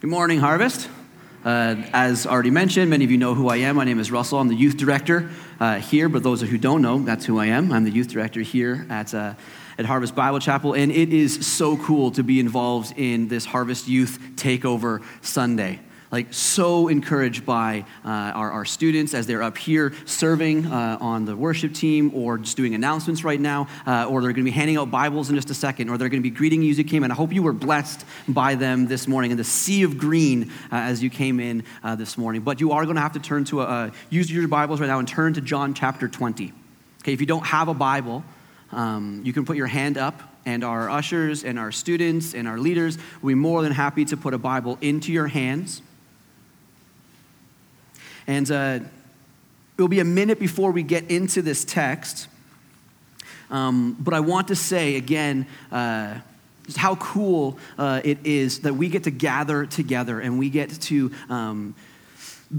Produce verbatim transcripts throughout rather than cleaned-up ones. Good morning, Harvest. Uh, as already mentioned, many of you know who I am. My name is Russell. I'm the youth director uh, here, but those who don't know, that's who I am. I'm the youth director here at uh, at Harvest Bible Chapel, and it is so cool to be involved in this Harvest Youth Takeover Sunday. Like, so encouraged by uh, our, our students as they're up here serving uh, on the worship team, or just doing announcements right now, uh, or they're going to be handing out Bibles in just a second, or they're going to be greeting you as you came in. I hope you were blessed by them this morning in the sea of green uh, as you came in uh, this morning. But you are going to have to turn to, a, uh, use your Bibles right now and turn to John chapter twenty. Okay, if you don't have a Bible, um, you can put your hand up. And our ushers and our students and our leaders will be more than happy to put a Bible into your hands. And uh, it'll be a minute before we get into this text, um, but I want to say again uh, just how cool uh, it is that we get to gather together and we get to um,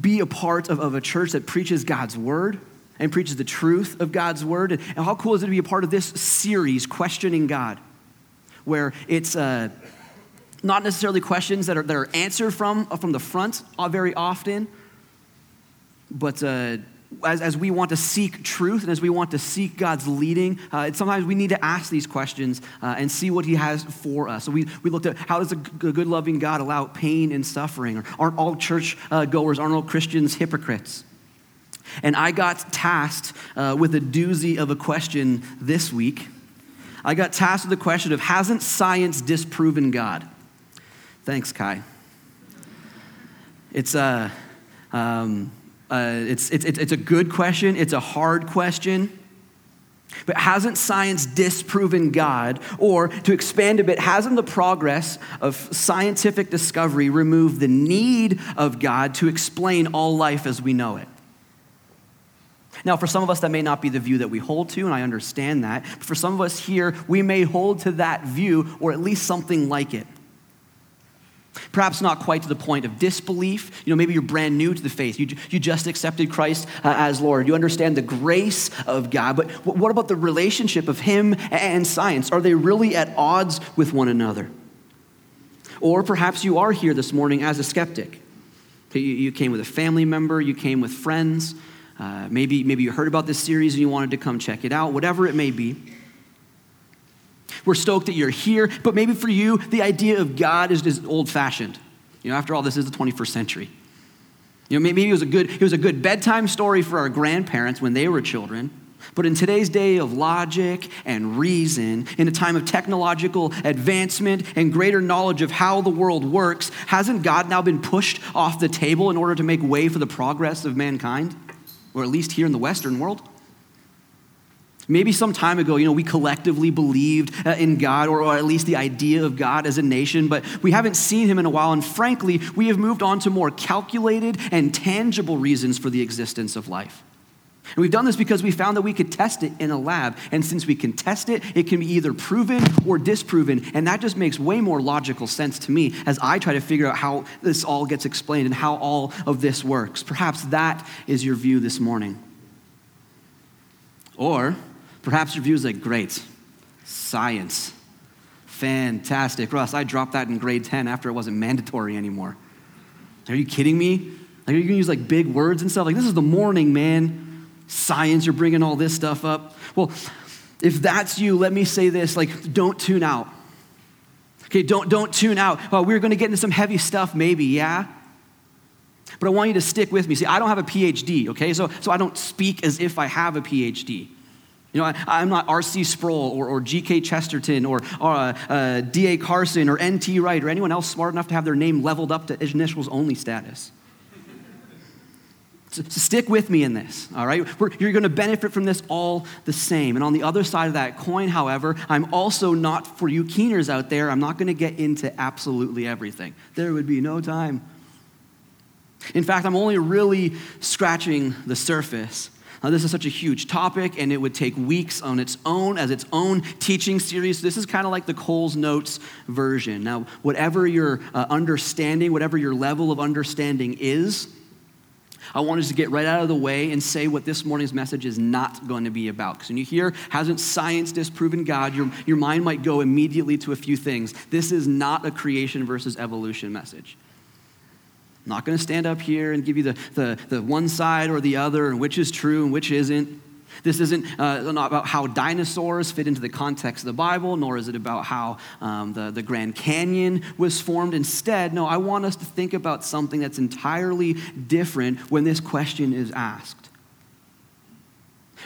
be a part of, of a church that preaches God's word and preaches the truth of God's word. And how cool is it to be a part of this series, Questioning God, where it's uh, not necessarily questions that are, that are answered from, from the front very often, But uh, as, as we want to seek truth and as we want to seek God's leading, uh, it's sometimes we need to ask these questions uh, and see what he has for us. So we, we looked at how does a good, loving God allow pain and suffering? Or aren't all church uh, goers, aren't all Christians hypocrites? And I got tasked uh, with a doozy of a question this week. I got tasked with the question of, hasn't science disproven God? Thanks, Kai. It's a... Uh, um, Uh, it's, it's, it's a good question. It's a hard question. But hasn't science disproven God? Or, to expand a bit, hasn't the progress of scientific discovery removed the need of God to explain all life as we know it? Now, for some of us, that may not be the view that we hold to, and I understand that. But for some of us here, we may hold to that view, or at least something like it. Perhaps not quite to the point of disbelief. You know, maybe you're brand new to the faith. You, you just accepted Christ uh, as Lord. You understand the grace of God. But what about the relationship of him and science? Are they really at odds with one another? Or perhaps you are here this morning as a skeptic. You, you came with a family member. You came with friends. Uh, maybe, maybe you heard about this series and you wanted to come check it out. Whatever it may be. We're stoked that you're here, but maybe for you, the idea of God is, is old-fashioned. You know, after all, this is the twenty-first century. You know, maybe it was a good it was a good bedtime story for our grandparents when they were children, but in today's day of logic and reason, in a time of technological advancement and greater knowledge of how the world works, hasn't God now been pushed off the table in order to make way for the progress of mankind, or at least here in the Western world? Maybe some time ago, you know, we collectively believed uh, in God, or, or at least the idea of God as a nation, but we haven't seen him in a while, and frankly, we have moved on to more calculated and tangible reasons for the existence of life. And we've done this because we found that we could test it in a lab, and since we can test it, it can be either proven or disproven, and that just makes way more logical sense to me as I try to figure out how this all gets explained and how all of this works. Perhaps that is your view this morning. Or perhaps your view is like, great, science, fantastic. Russ, I dropped that in grade ten after it wasn't mandatory anymore. Are you kidding me? Like, are you going to use like big words and stuff? Like, this is the morning, man. Science, you're bringing all this stuff up. Well, if that's you, let me say this, like, don't tune out. Okay, don't, don't tune out. Well, we're going to get into some heavy stuff maybe, yeah? But I want you to stick with me. See, I don't have a P H D, okay? So, so I don't speak as if I have a P H D. You know, I, I'm not R C Sproul or, or G K Chesterton or uh, uh, D A Carson or N T Wright or anyone else smart enough to have their name leveled up to initials only status. So, so stick with me in this, all right? We're, you're going to benefit from this all the same. And on the other side of that coin, however, I'm also not, for you keeners out there, I'm not going to get into absolutely everything. There would be no time. In fact, I'm only really scratching the surface. Now, this is such a huge topic, and it would take weeks on its own as its own teaching series. This is kind of like the Coles Notes version. Now, whatever your uh, understanding, whatever your level of understanding is, I wanted to get right out of the way and say what this morning's message is not going to be about. Because when you hear, hasn't science disproven God, your, your mind might go immediately to a few things. This is not a creation versus evolution message. I'm not going to stand up here and give you the, the, the one side or the other and which is true and which isn't. This isn't uh, not about how dinosaurs fit into the context of the Bible, nor is it about how um, the, the Grand Canyon was formed. Instead, no, I want us to think about something that's entirely different when this question is asked.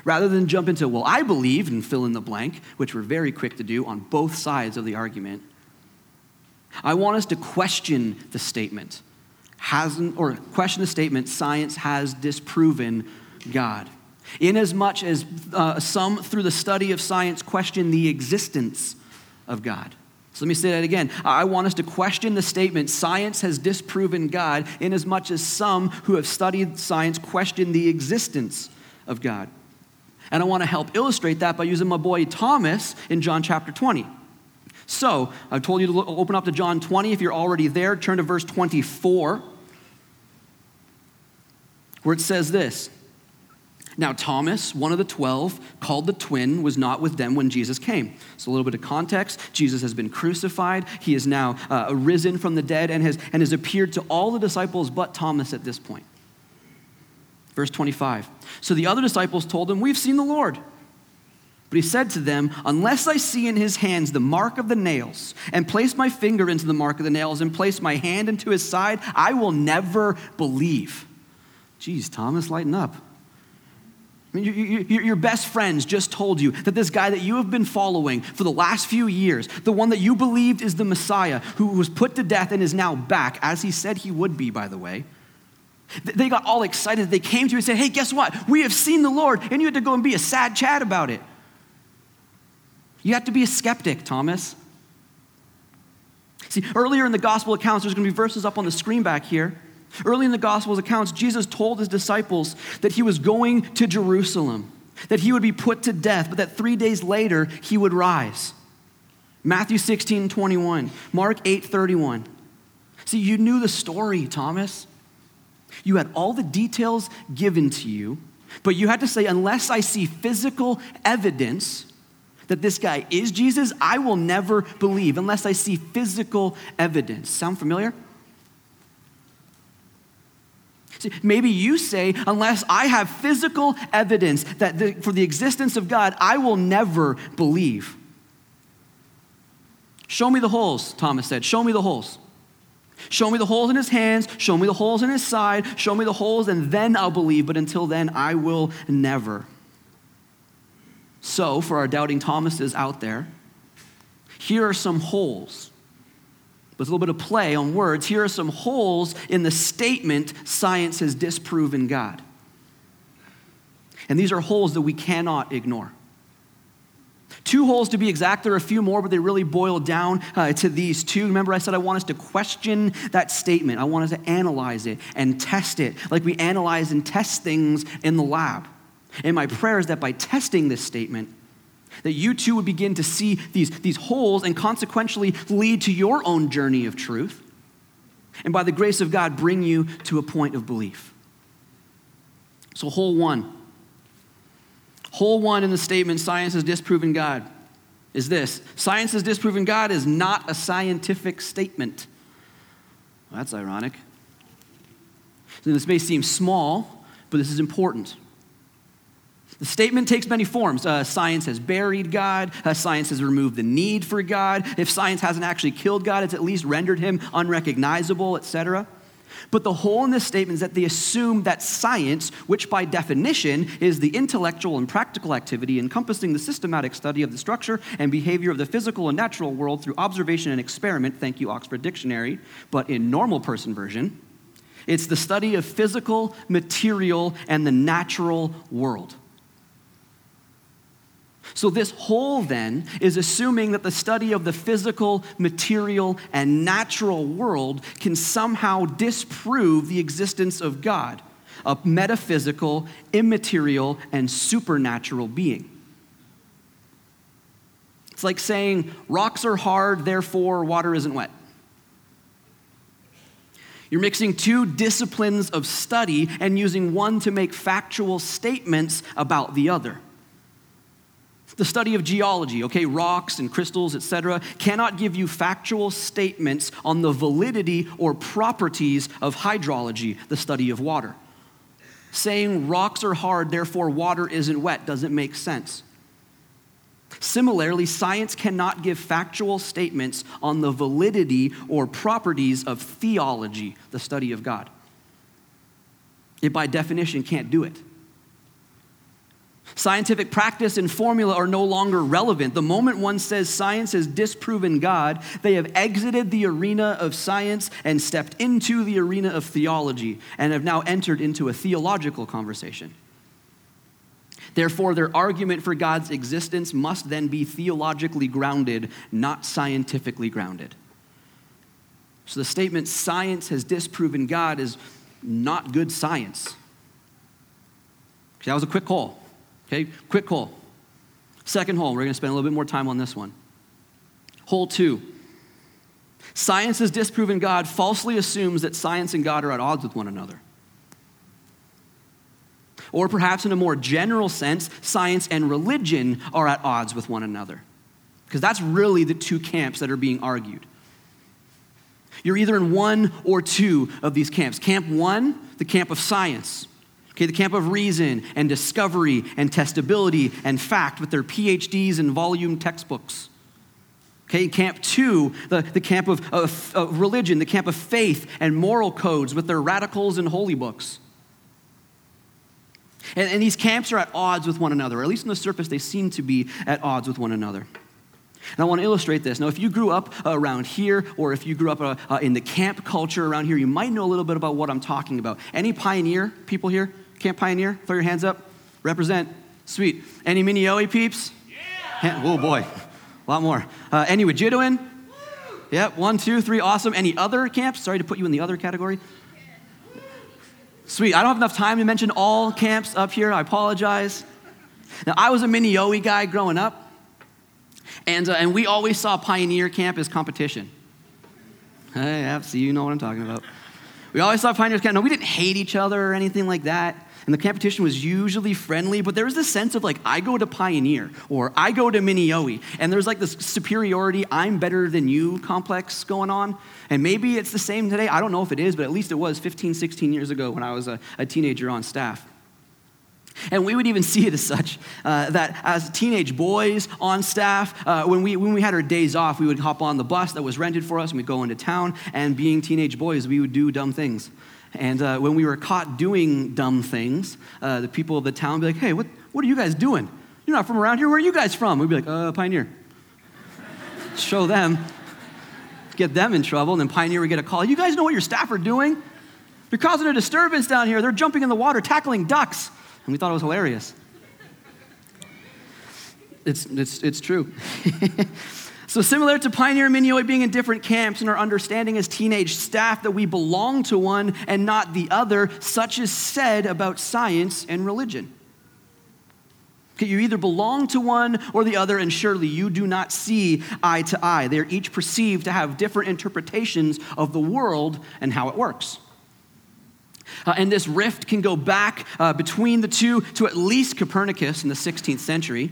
Rather than jump into, well, I believe, and fill in the blank, which we're very quick to do on both sides of the argument, I want us to question the statement, hasn't, or question the statement, science has disproven God. Inasmuch as uh, some, through the study of science, question the existence of God. So let me say that again. I want us to question the statement, science has disproven God, inasmuch as some who have studied science question the existence of God. And I want to help illustrate that by using my boy Thomas in John chapter twenty. So I've told you to look, open up to John twenty. If you're already there, turn to verse twenty-four, where it says this. Now, Thomas, one of the twelve, called the twin, was not with them when Jesus came. So a little bit of context. Jesus has been crucified. He is now uh, risen from the dead and has, and has appeared to all the disciples but Thomas at this point. Verse twenty-five. So the other disciples told him, we've seen the Lord. But he said to them, unless I see in his hands the mark of the nails and place my finger into the mark of the nails and place my hand into his side, I will never believe. Geez, Thomas, lighten up. I mean, you, you, your best friends just told you that this guy that you have been following for the last few years, the one that you believed is the Messiah, who was put to death and is now back, as he said he would be, by the way. They got all excited. They came to you and said, hey, guess what? We have seen the Lord, and you had to go and be a sad chat about it. You have to be a skeptic, Thomas. See, earlier in the gospel accounts, there's going to be verses up on the screen back here. Early in the Gospels accounts, Jesus told his disciples that he was going to Jerusalem, that he would be put to death, but that three days later, he would rise. Matthew sixteen twenty-one, Mark eight thirty-one. See, you knew the story, Thomas. You had all the details given to you, but you had to say, unless I see physical evidence that this guy is Jesus, I will never believe, unless I see physical evidence. Sound familiar? Maybe you say, unless I have physical evidence that the, for the existence of God, I will never believe. Show me the holes, Thomas said. Show me the holes. Show me the holes in his hands. Show me the holes in his side. Show me the holes, and then I'll believe. But until then, I will never. So, for our doubting Thomases out there, here are some holes. With a little bit of play on words, here are some holes in the statement, science has disproven God. And these are holes that we cannot ignore. Two holes to be exact. There are a few more, but they really boil down uh, to these two. Remember, I said I want us to question that statement. I want us to analyze it and test it, like we analyze and test things in the lab. And my prayer is that by testing this statement, that you too would begin to see these, these holes and consequentially lead to your own journey of truth. And by the grace of God, bring you to a point of belief. So hole one. Hole one in the statement, science has disproven God, is this. Science has disproven God is not a scientific statement. Well, that's ironic. So this may seem small, but this is important. The statement takes many forms. Uh, science has buried God. Uh, science has removed the need for God. If science hasn't actually killed God, it's at least rendered him unrecognizable, et cetera. But the hole in this statement is that they assume that science, which by definition is the intellectual and practical activity encompassing the systematic study of the structure and behavior of the physical and natural world through observation and experiment, thank you, Oxford Dictionary, but in normal person version, it's the study of physical, material, and the natural world. So this whole, then, is assuming that the study of the physical, material, and natural world can somehow disprove the existence of God, a metaphysical, immaterial, and supernatural being. It's like saying, rocks are hard, therefore water isn't wet. You're mixing two disciplines of study and using one to make factual statements about the other. The study of geology, okay, rocks and crystals, et cetera, cannot give you factual statements on the validity or properties of hydrology, the study of water. Saying rocks are hard, therefore water isn't wet, doesn't make sense. Similarly, science cannot give factual statements on the validity or properties of theology, the study of God. It, by definition, can't do it. Scientific practice and formula are no longer relevant. The moment one says science has disproven God, they have exited the arena of science and stepped into the arena of theology and have now entered into a theological conversation. Therefore, their argument for God's existence must then be theologically grounded, not scientifically grounded. So the statement science has disproven God is not good science. That was a quick call. Okay, quick hole. Second hole, we're going to spend a little bit more time on this one. Hole two. Science has disproven God falsely assumes that science and God are at odds with one another. Or perhaps in a more general sense, science and religion are at odds with one another. Because that's really the two camps that are being argued. You're either in one or two of these camps. Camp one, the camp of science. Okay, the camp of reason and discovery and testability and fact with their P H Ds and volume textbooks. Okay, camp two, the, the camp of, of, of religion, the camp of faith and moral codes with their radicals and holy books. And, and these camps are at odds with one another, or at least on the surface they seem to be at odds with one another. And I want to illustrate this. Now, if you grew up around here, or if you grew up uh, uh, in the camp culture around here, you might know a little bit about what I'm talking about. Any Pioneer people here? Camp Pioneer, throw your hands up. Represent. Sweet. Any Minnioe peeps? Yeah. Oh, boy. A lot more. Uh, any Widgedoan? Woo. Yep. One, two, three. Awesome. Any other camps? Sorry to put you in the other category. Yeah. Sweet. I don't have enough time to mention all camps up here. I apologize. Now, I was a Minnioe guy growing up, and uh, and we always saw Pioneer Camp as competition. Hey, F C, you know what I'm talking about. We always saw Pioneer Camp. No, we didn't hate each other or anything like that. And the competition was usually friendly, but there was this sense of like, I go to Pioneer or I go to Minnioe. And there's like this superiority, I'm better than you complex going on. And maybe it's the same today. I don't know if it is, but at least it was fifteen, sixteen years ago when I was a, a teenager on staff. And we would even see it as such uh, that as teenage boys on staff, uh, when we when we had our days off, we would hop on the bus that was rented for us and we'd go into town. And being teenage boys, we would do dumb things. And uh, when we were caught doing dumb things, uh, the people of the town would be like, hey, what, what are you guys doing? You're not from around here. Where are you guys from? We'd be like, uh, Pioneer. Show them. Get them in trouble. And then Pioneer would get a call. You guys know what your staff are doing? They're causing a disturbance down here. They're jumping in the water, tackling ducks. And we thought it was hilarious. It's, it's, it's true. So similar to Pioneer and Minnioe being in different camps and our understanding as teenage staff that we belong to one and not the other, such is said about science and religion. Okay, you either belong to one or the other, and surely you do not see eye to eye. They are each perceived to have different interpretations of the world and how it works. Uh, and this rift can go back uh, between the two to at least Copernicus in the sixteenth century.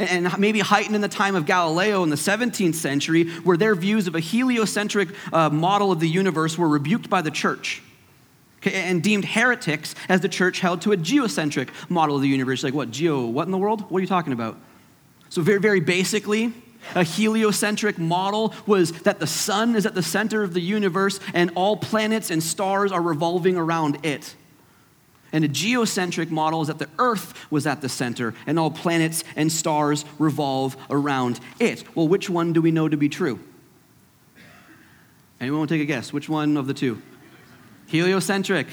And maybe heightened in the time of Galileo in the seventeenth century, where their views of a heliocentric uh, model of the universe were rebuked by the church, okay, and deemed heretics as the church held to a geocentric model of the universe. Like, what, geo, what in the world? What are you talking about? So very, very basically, a heliocentric model was that the sun is at the center of the universe and all planets and stars are revolving around it. And a geocentric model is that the earth was at the center and all planets and stars revolve around it. Well, which one do we know to be true? Anyone want to take a guess? Which one of the two? Heliocentric.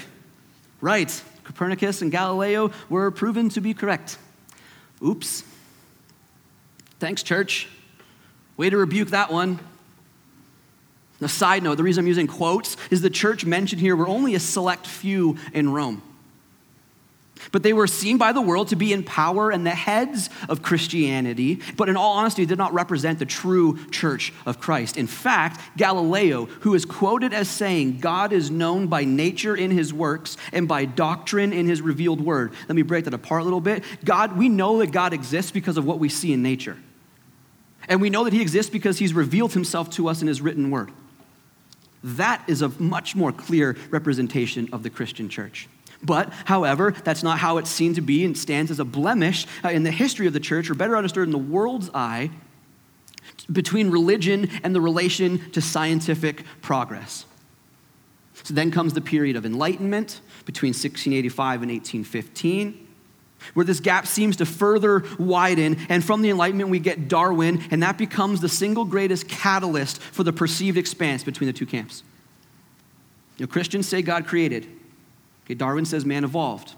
Right. Copernicus and Galileo were proven to be correct. Oops. Thanks, church. Way to rebuke that one. Now, side note, the reason I'm using quotes is the church mentioned here were only a select few in Rome. but they were seen by the world to be in power and the heads of Christianity, but in all honesty, did not represent the true church of Christ. In fact, Galileo, who is quoted as saying, God is known by nature in his works and by doctrine in his revealed word. Let me break that apart a little bit. God, we know that God exists because of what we see in nature. And we know that he exists because he's revealed himself to us in his written word. That is a much more clear representation of the Christian church. But, however, that's not how it's seen to be and stands as a blemish in the history of the church, or better understood in the world's eye, between religion and the relation to scientific progress. So then comes the period of enlightenment between sixteen eighty-five and eighteen fifteen, where this gap seems to further widen, and from the Enlightenment we get Darwin, and that becomes the single greatest catalyst for the perceived expanse between the two camps. You know, Christians say God created. Okay, Darwin says man evolved.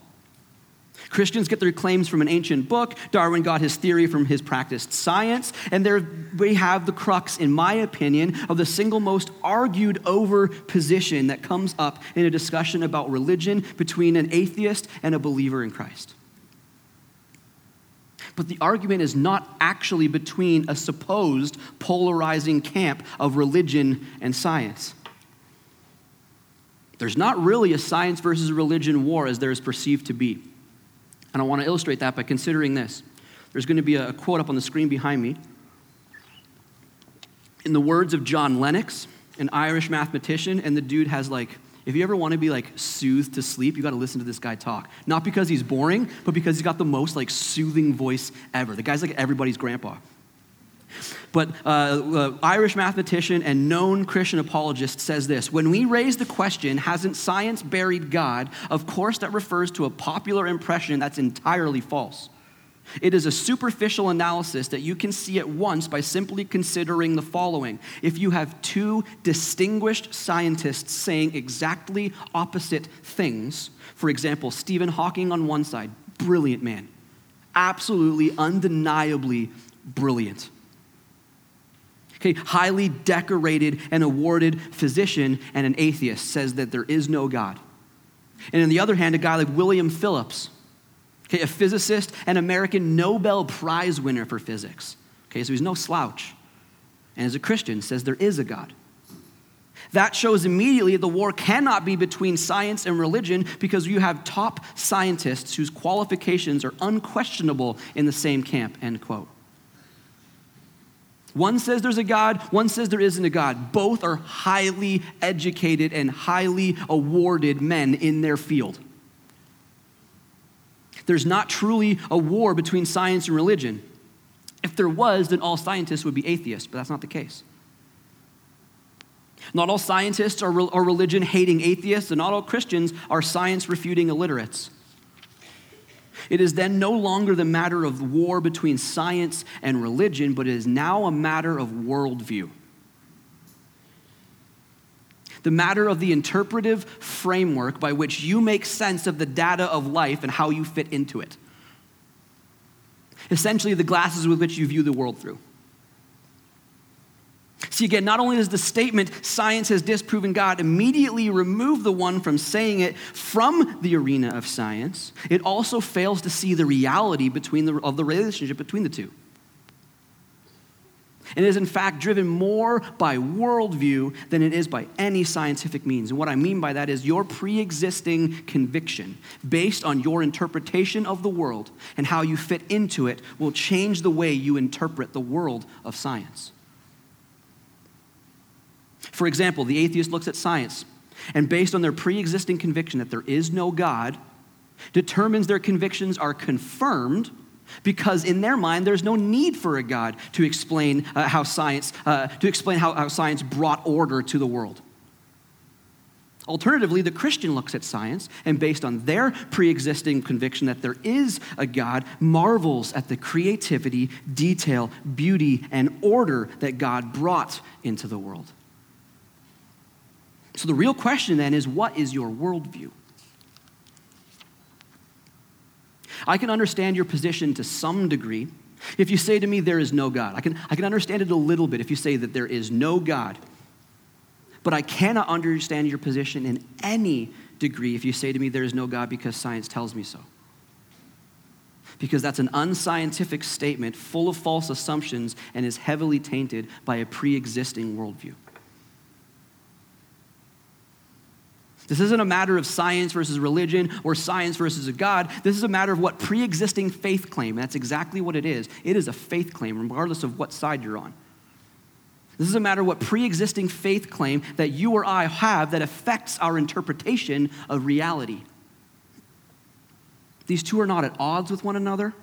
Christians get their claims from an ancient book. Darwin got his theory from his practiced science. And there we have the crux, in my opinion, of the single most argued over position that comes up in a discussion about religion between an atheist and a believer in Christ. But the argument is not actually between a supposed polarizing camp of religion and science. There's not really a science versus religion war as there is perceived to be. And I want to illustrate that by considering this. There's going to be a quote up on the screen behind me. In the words of John Lennox, an Irish mathematician, and the dude has like, if you ever want to be like soothed to sleep, you got to listen to this guy talk. Not because he's boring, but because he's got the most like soothing voice ever. The guy's like everybody's grandpa. But uh, uh, Irish mathematician and known Christian apologist says this: when we raise the question, hasn't science buried God? Of course, that refers to a popular impression that's entirely false. It is a superficial analysis that you can see at once by simply considering the following. If you have two distinguished scientists saying exactly opposite things, for example, Stephen Hawking on one side, brilliant man, absolutely, undeniably brilliant. Okay, highly decorated and awarded physician, and an atheist says that there is no God. And on the other hand, a guy like William Phillips, okay, a physicist, an American Nobel Prize winner for physics. Okay, so he's no slouch. And as a Christian, says there is a God. That shows immediately the war cannot be between science and religion because you have top scientists whose qualifications are unquestionable in the same camp, end quote. One says there's a God, one says there isn't a God. Both are highly educated and highly awarded men in their field. There's not truly a war between science and religion. If there was, then all scientists would be atheists, but that's not the case. Not all scientists are, re- are religion-hating atheists, and not all Christians are science-refuting illiterates. It is then no longer the matter of war between science and religion, but it is now a matter of worldview. The matter of the interpretive framework by which you make sense of the data of life and how you fit into it. Essentially, the glasses with which you view the world through. See, again, not only does the statement, science has disproven God, immediately remove the one from saying it from the arena of science, it also fails to see the reality between the, of the relationship between the two. And is, in fact, driven more by worldview than it is by any scientific means. And what I mean by that is your pre-existing conviction, based on your interpretation of the world and how you fit into it, will change the way you interpret the world of science. For example, the atheist looks at science and, based on their pre-existing conviction that there is no God, determines their convictions are confirmed because in their mind, there's no need for a God to explain uh, how science uh, to explain how, how science brought order to the world. Alternatively, the Christian looks at science and, based on their pre-existing conviction that there is a God, marvels at the creativity, detail, beauty, and order that God brought into the world. So the real question then is, what is your worldview? I can understand your position to some degree. If you say to me, there is no God, I can, I can understand it a little bit if you say that there is no God. But I cannot understand your position in any degree if you say to me, there is no God because science tells me so. because that's an unscientific statement full of false assumptions and is heavily tainted by a pre-existing worldview. This isn't a matter of science versus religion or science versus a God. This is a matter of what pre-existing faith claim. And that's exactly what it is. It is a faith claim, regardless of what side you're on. This is a matter of what pre-existing faith claim that you or I have that affects our interpretation of reality. These two are not at odds with one another.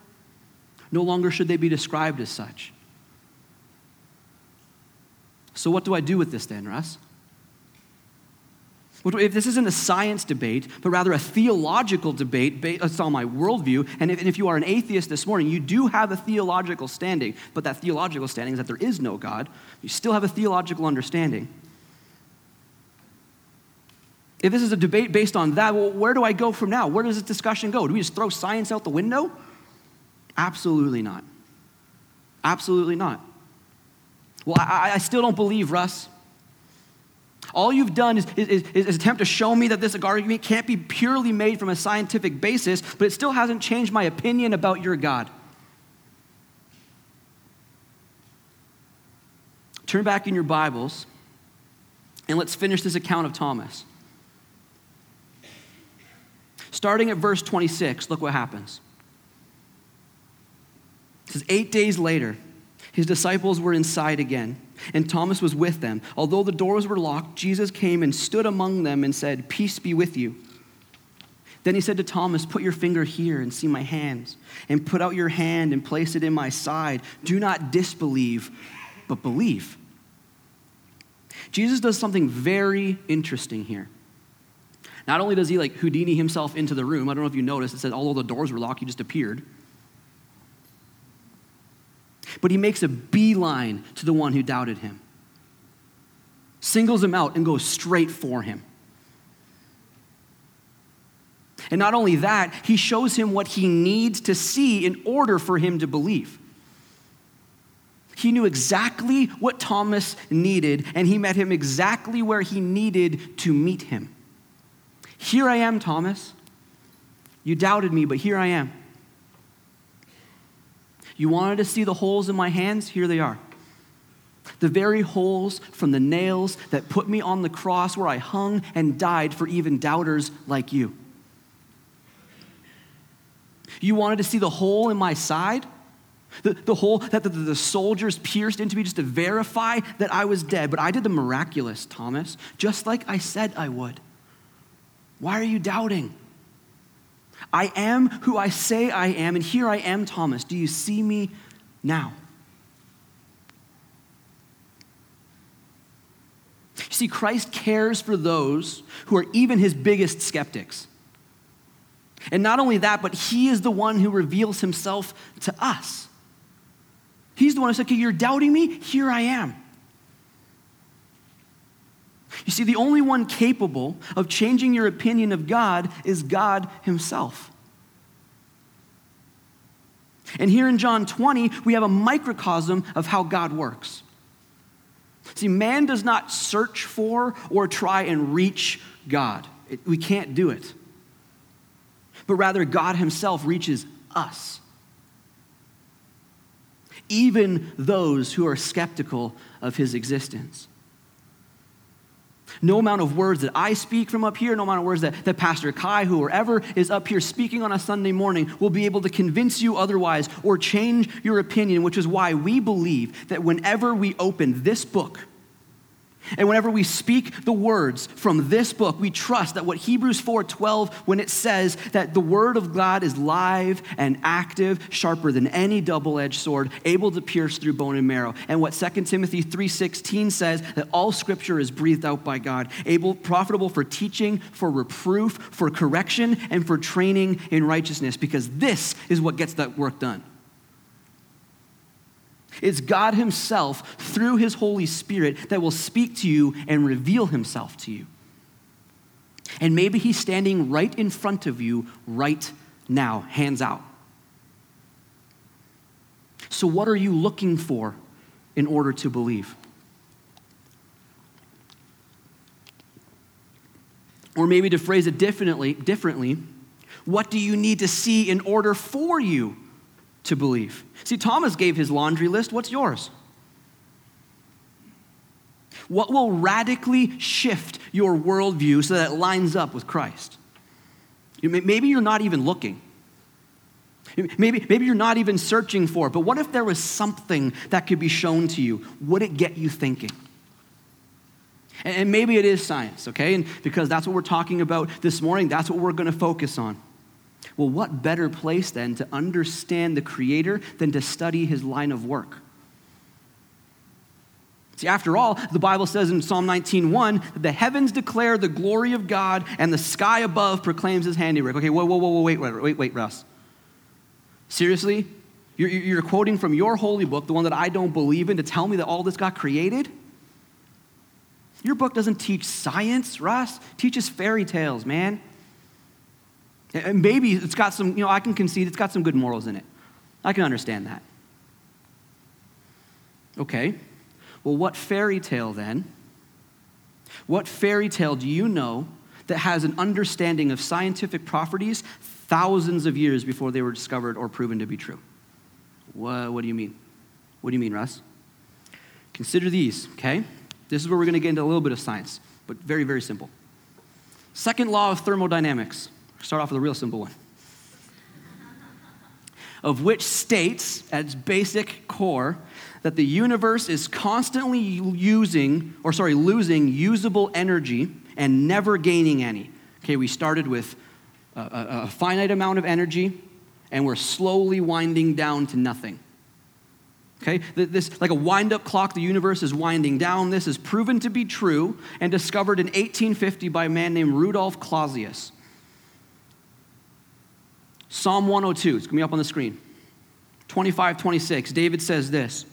No longer should they be described as such. So what do I do with this then, Russ? If this isn't a science debate, but rather a theological debate based on my worldview, and if, and if you are an atheist this morning, you do have a theological standing, but that theological standing is that there is no God. You still have a theological understanding. If this is a debate based on that, well, where do I go from now? Where does this discussion go? Do we just throw science out the window? Absolutely not. Absolutely not. Well, I, I still don't believe, Russ. All you've done is, is, is, is attempt to show me that this argument can't be purely made from a scientific basis, but it still hasn't changed my opinion about your God. Turn back in your Bibles, and let's finish this account of Thomas. Starting at verse twenty-six, look what happens. It says, eight days later, his disciples were inside again, and Thomas was with them. Although the doors were locked, Jesus came and stood among them and said, "Peace be with you." Then he said to Thomas, "Put your finger here and see my hands, and put out your hand and place it in my side. Do not disbelieve, but believe." Jesus does something very interesting here. Not only does he like Houdini himself into the room, I don't know if you noticed, it says although the doors were locked, he just appeared. But he makes a beeline to the one who doubted him, singles him out and goes straight for him. And not only that, he shows him what he needs to see in order for him to believe. He knew exactly what Thomas needed, and he met him exactly where he needed to meet him. Here I am, Thomas. You doubted me, but here I am. You wanted to see the holes in my hands? Here they are. The very holes from the nails that put me on the cross where I hung and died for even doubters like you. You wanted to see the hole in my side? The, the hole that the, the soldiers pierced into me just to verify that I was dead. But I did the miraculous, Thomas, just like I said I would. Why are you doubting? I am who I say I am, and here I am, Thomas. Do you see me now? You see, Christ cares for those who are even his biggest skeptics. And not only that, but he is the one who reveals himself to us. He's the one who said, okay, you're doubting me? Here I am. You see, the only one capable of changing your opinion of God is God himself. And here in John twenty, we have a microcosm of how God works. See, man does not search for or try and reach God. It, we can't do it. But rather, God himself reaches us. Even those who are skeptical of his existence. No amount of words that I speak from up here, no amount of words that, that Pastor Kai, whoever is up here speaking on a Sunday morning, will be able to convince you otherwise or change your opinion, which is why we believe that whenever we open this book and whenever we speak the words from this book, we trust that what Hebrews four twelve, when it says that the word of God is live and active, sharper than any double-edged sword, able to pierce through bone and marrow. And what Second Timothy three sixteen says, that all scripture is breathed out by God, able, profitable for teaching, for reproof, for correction, and for training in righteousness, because this is what gets that work done. It's God himself, through his Holy Spirit, that will speak to you and reveal himself to you. And maybe he's standing right in front of you right now, hands out. So what are you looking for in order to believe? Or maybe to phrase it differently, differently, what do you need to see in order for you to believe. See, Thomas gave his laundry list. What's yours? What will radically shift your worldview so that it lines up with Christ? Maybe you're not even looking. Maybe, maybe you're not even searching for it, but what if there was something that could be shown to you? Would it get you thinking? And maybe it is science, okay? And because that's what we're talking about this morning, that's what we're going to focus on. Well, what better place then to understand the Creator than to study his line of work? See, after all, the Bible says in Psalm nineteen one, that the heavens declare the glory of God and the sky above proclaims his handiwork. Okay, whoa, whoa, whoa, wait, wait, wait, wait, Russ. Seriously? You're, you're quoting from your holy book, the one that I don't believe in, to tell me that all this got created? Your book doesn't teach science, Russ. It teaches fairy tales, man. And maybe it's got some, you know, I can concede it's got some good morals in it. I can understand that. Okay. Well, what fairy tale then? What fairy tale do you know that has an understanding of scientific properties thousands of years before they were discovered or proven to be true? What, what do you mean? What do you mean, Russ? Consider these, okay? This is where we're going to get into a little bit of science, but very, very simple. Second law of thermodynamics. Start off with a real simple one. Of which states, at its basic core, that the universe is constantly using, or sorry, losing usable energy and never gaining any. Okay, we started with a, a, a finite amount of energy, and we're slowly winding down to nothing. Okay, this, like a wind-up clock, the universe is winding down. This is proven to be true and discovered in eighteen fifty by a man named Rudolf Clausius. Psalm one oh two, it's going to be up on the screen. twenty-five twenty-six, David says this,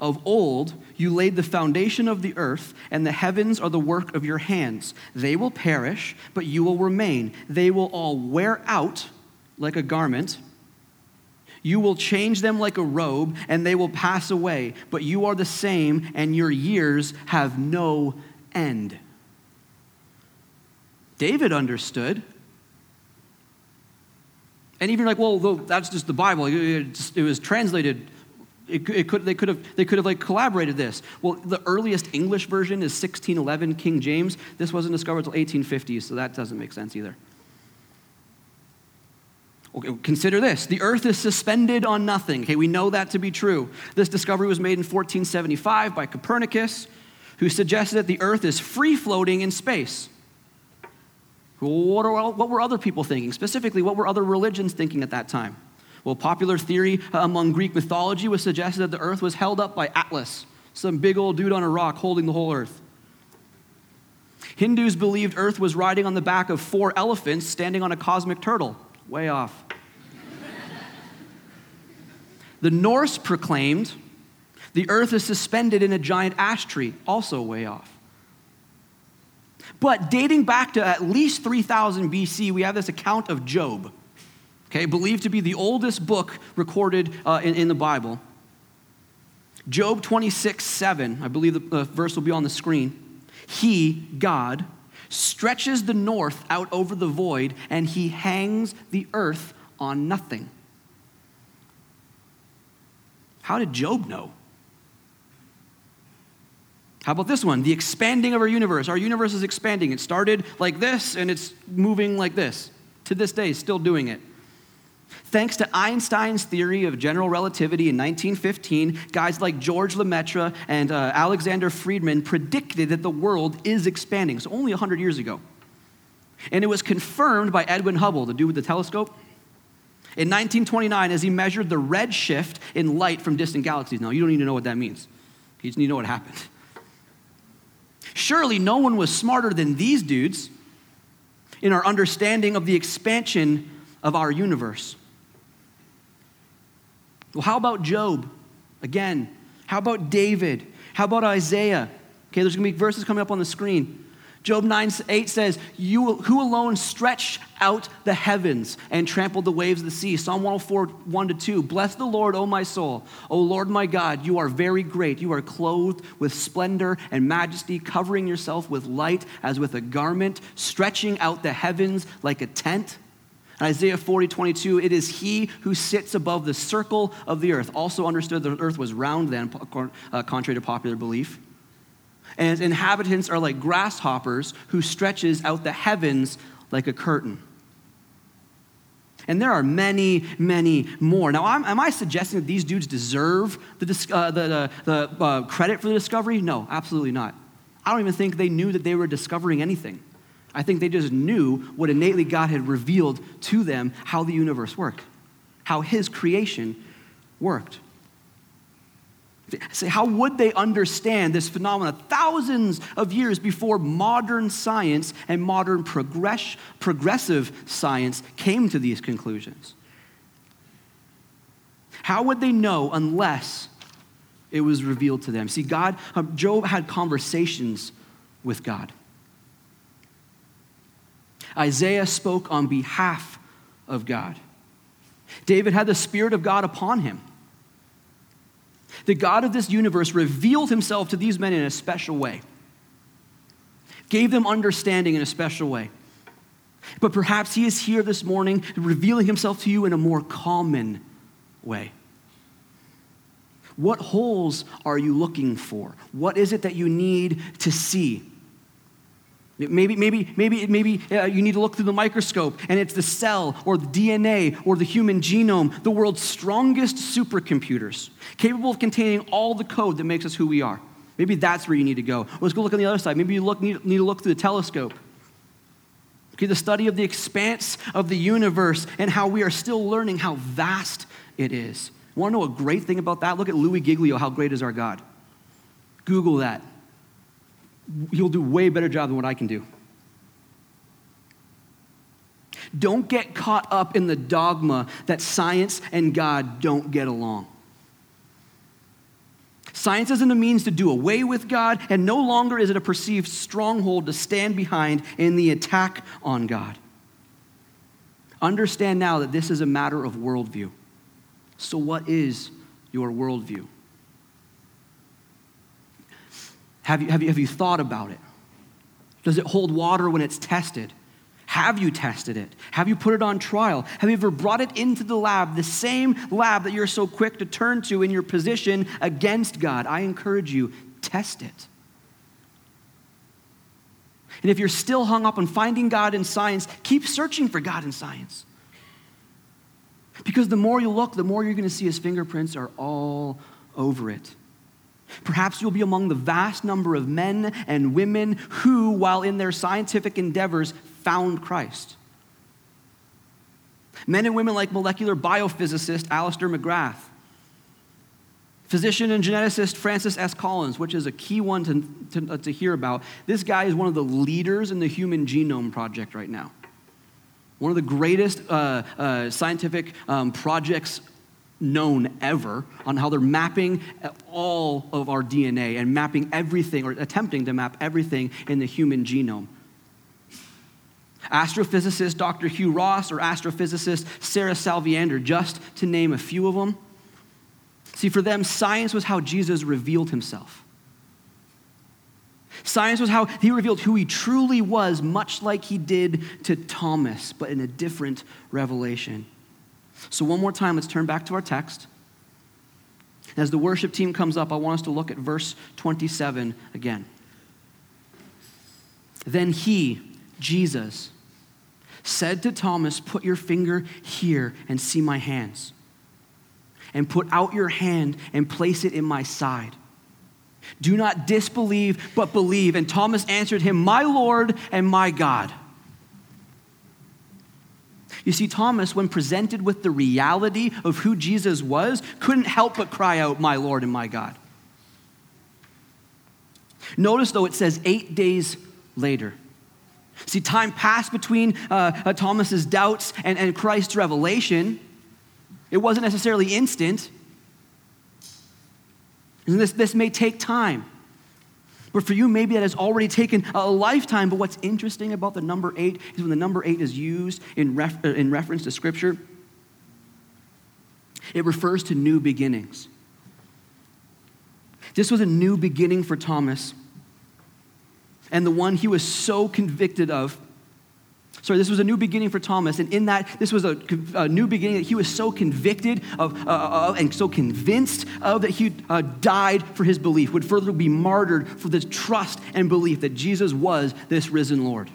"Of old you laid the foundation of the earth, and the heavens are the work of your hands. They will perish, but you will remain. They will all wear out like a garment. You will change them like a robe, and they will pass away. But you are the same, and your years have no end." David understood. And even like, well, that's just the Bible. It was translated. It, it could, they could have, they could have like collaborated this. Well, the earliest English version is sixteen eleven King James. This wasn't discovered until eighteen fifty, so that doesn't make sense either. Okay, consider this. The earth is suspended on nothing. Okay, we know that to be true. This discovery was made in fourteen seventy-five by Copernicus, who suggested that the earth is free-floating in space. What, are, what were other people thinking? Specifically, what were other religions thinking at that time? Well, popular theory among Greek mythology was suggested that the earth was held up by Atlas, some big old dude on a rock holding the whole earth. Hindus believed earth was riding on the back of four elephants standing on a cosmic turtle. Way off. The Norse proclaimed the earth is suspended in a giant ash tree. Also way off. But dating back to at least three thousand B C, we have this account of Job, okay, believed to be the oldest book recorded uh, in, in the Bible. Job twenty-six seven, I believe the, the verse will be on the screen. He, God, stretches the north out over the void, and he hangs the earth on nothing. How did Job know? How about this one? The expanding of our universe. Our universe is expanding. It started like this, and it's moving like this. To this day, still doing it. Thanks to Einstein's theory of general relativity in nineteen fifteen, guys like George Lemaître and uh, Alexander Friedman predicted that the world is expanding. So only one hundred years ago. And it was confirmed by Edwin Hubble, the dude with the telescope, in nineteen twenty-nine as he measured the redshift in light from distant galaxies. Now, you don't need to know what that means. You just need to know what happened. Surely no one was smarter than these dudes in our understanding of the expansion of our universe. Well, how about Job? Again, how about David? How about Isaiah? Okay, there's going to be verses coming up on the screen. Job nine eight says, "You who alone stretched out the heavens and trampled the waves of the sea." Psalm one oh four, one to two, "Bless the Lord, O my soul. O Lord my God, you are very great. You are clothed with splendor and majesty, covering yourself with light as with a garment, stretching out the heavens like a tent." Isaiah forty twenty-two, it is he who sits above the circle of the earth. Also understood the earth was round then, uh, contrary to popular belief. And its inhabitants are like grasshoppers, who stretches out the heavens like a curtain. And there are many, many more. Now, I'm, am I suggesting that these dudes deserve the, uh, the, the, the uh, credit for the discovery? No, absolutely not. I don't even think they knew that they were discovering anything. I think they just knew what innately God had revealed to them, how the universe worked, how his creation worked. So how would they understand this phenomenon thousands of years before modern science and modern progress, progressive science came to these conclusions? How would they know unless it was revealed to them? See, God, Job had conversations with God. Isaiah spoke on behalf of God. David had the Spirit of God upon him. The God of this universe revealed himself to these men in a special way, gave them understanding in a special way. But perhaps he is here this morning revealing himself to you in a more common way. What holes are you looking for? What is it that you need to see? Maybe, maybe, maybe, maybe uh, you need to look through the microscope, and it's the cell or the D N A or the human genome, the world's strongest supercomputers, capable of containing all the code that makes us who we are. Maybe that's where you need to go. Let's go look on the other side. Maybe you look, need, need to look through the telescope. Okay, the study of the expanse of the universe and how we are still learning how vast it is. You want to know a great thing about that? Look at Louis Giglio, How Great Is Our God? Google that. He'll do a way better job than what I can do. Don't get caught up in the dogma that science and God don't get along. Science isn't a means to do away with God, and no longer is it a perceived stronghold to stand behind in the attack on God. Understand now that this is a matter of worldview. So what is your worldview? Have you, have you, have you thought about it? Does it hold water when it's tested? Have you tested it? Have you put it on trial? Have you ever brought it into the lab, the same lab that you're so quick to turn to in your position against God? I encourage you, test it. And if you're still hung up on finding God in science, keep searching for God in science. Because the more you look, the more you're going to see his fingerprints are all over it. Perhaps you'll be among the vast number of men and women who, while in their scientific endeavors, found Christ. Men and women like molecular biophysicist Alistair McGrath, physician and geneticist Francis S. Collins, which is a key one to, to, to hear about. This guy is one of the leaders in the Human Genome Project right now. One of the greatest uh, uh, scientific um, projects known ever, on how they're mapping all of our D N A and mapping everything, or attempting to map everything in the human genome. Astrophysicist Doctor Hugh Ross, or astrophysicist Sarah Salviander, just to name a few of them. See, for them, science was how Jesus revealed himself. Science was how he revealed who he truly was, much like he did to Thomas, but in a different revelation. So one more time, let's turn back to our text. As the worship team comes up, I want us to look at verse twenty-seven again. Then he, Jesus, said to Thomas, put your finger here and see my hands. And put out your hand and place it in my side. Do not disbelieve, but believe. And Thomas answered him, my Lord and my God. You see, Thomas, when presented with the reality of who Jesus was, couldn't help but cry out, my Lord and my God. Notice, though, it says eight days later. See, time passed between uh, uh, Thomas's doubts and, and Christ's revelation. It wasn't necessarily instant. And this, this may take time. But for you, maybe that has already taken a lifetime. But what's interesting about the number eight is when the number eight is used in, ref- in reference to Scripture, it refers to new beginnings. This was a new beginning for Thomas, and the one he was so convicted of, Sorry, this was a new beginning for Thomas, and in that, this was a, a new beginning that he was so convicted of uh, uh, and so convinced of that he uh, died for his belief, would further be martyred for this trust and belief that Jesus was this risen Lord.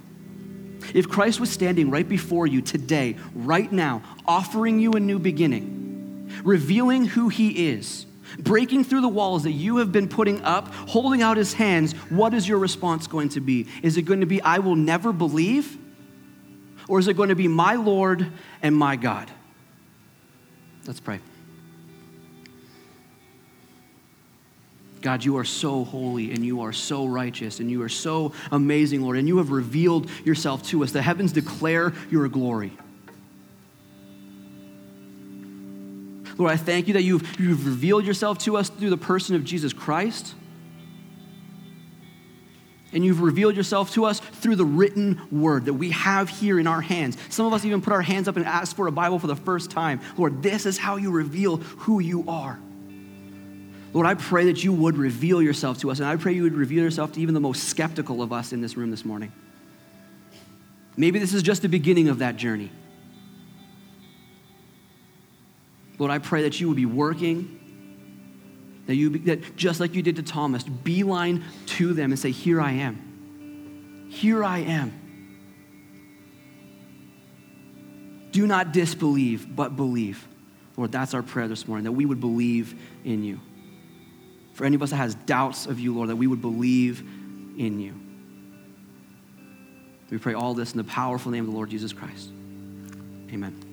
If Christ was standing right before you today, right now, offering you a new beginning, revealing who he is, breaking through the walls that you have been putting up, holding out his hands, what is your response going to be? Is it going to be, I will never believe? Or is it going to be, my Lord and my God? Let's pray. God, you are so holy and you are so righteous and you are so amazing, Lord, and you have revealed yourself to us. The heavens declare your glory. Lord, I thank you that you've, you've revealed yourself to us through the person of Jesus Christ. And you've revealed yourself to us through the written word that we have here in our hands. Some of us even put our hands up and ask for a Bible for the first time. Lord, this is how you reveal who you are. Lord, I pray that you would reveal yourself to us, and I pray you would reveal yourself to even the most skeptical of us in this room this morning. Maybe this is just the beginning of that journey. Lord, I pray that you would be working, that you be, that just like you did to Thomas, beeline to them and say, here I am. Here I am. Do not disbelieve, but believe. Lord, that's our prayer this morning, that we would believe in you. For any of us that has doubts of you, Lord, that we would believe in you. We pray all this in the powerful name of the Lord Jesus Christ. Amen.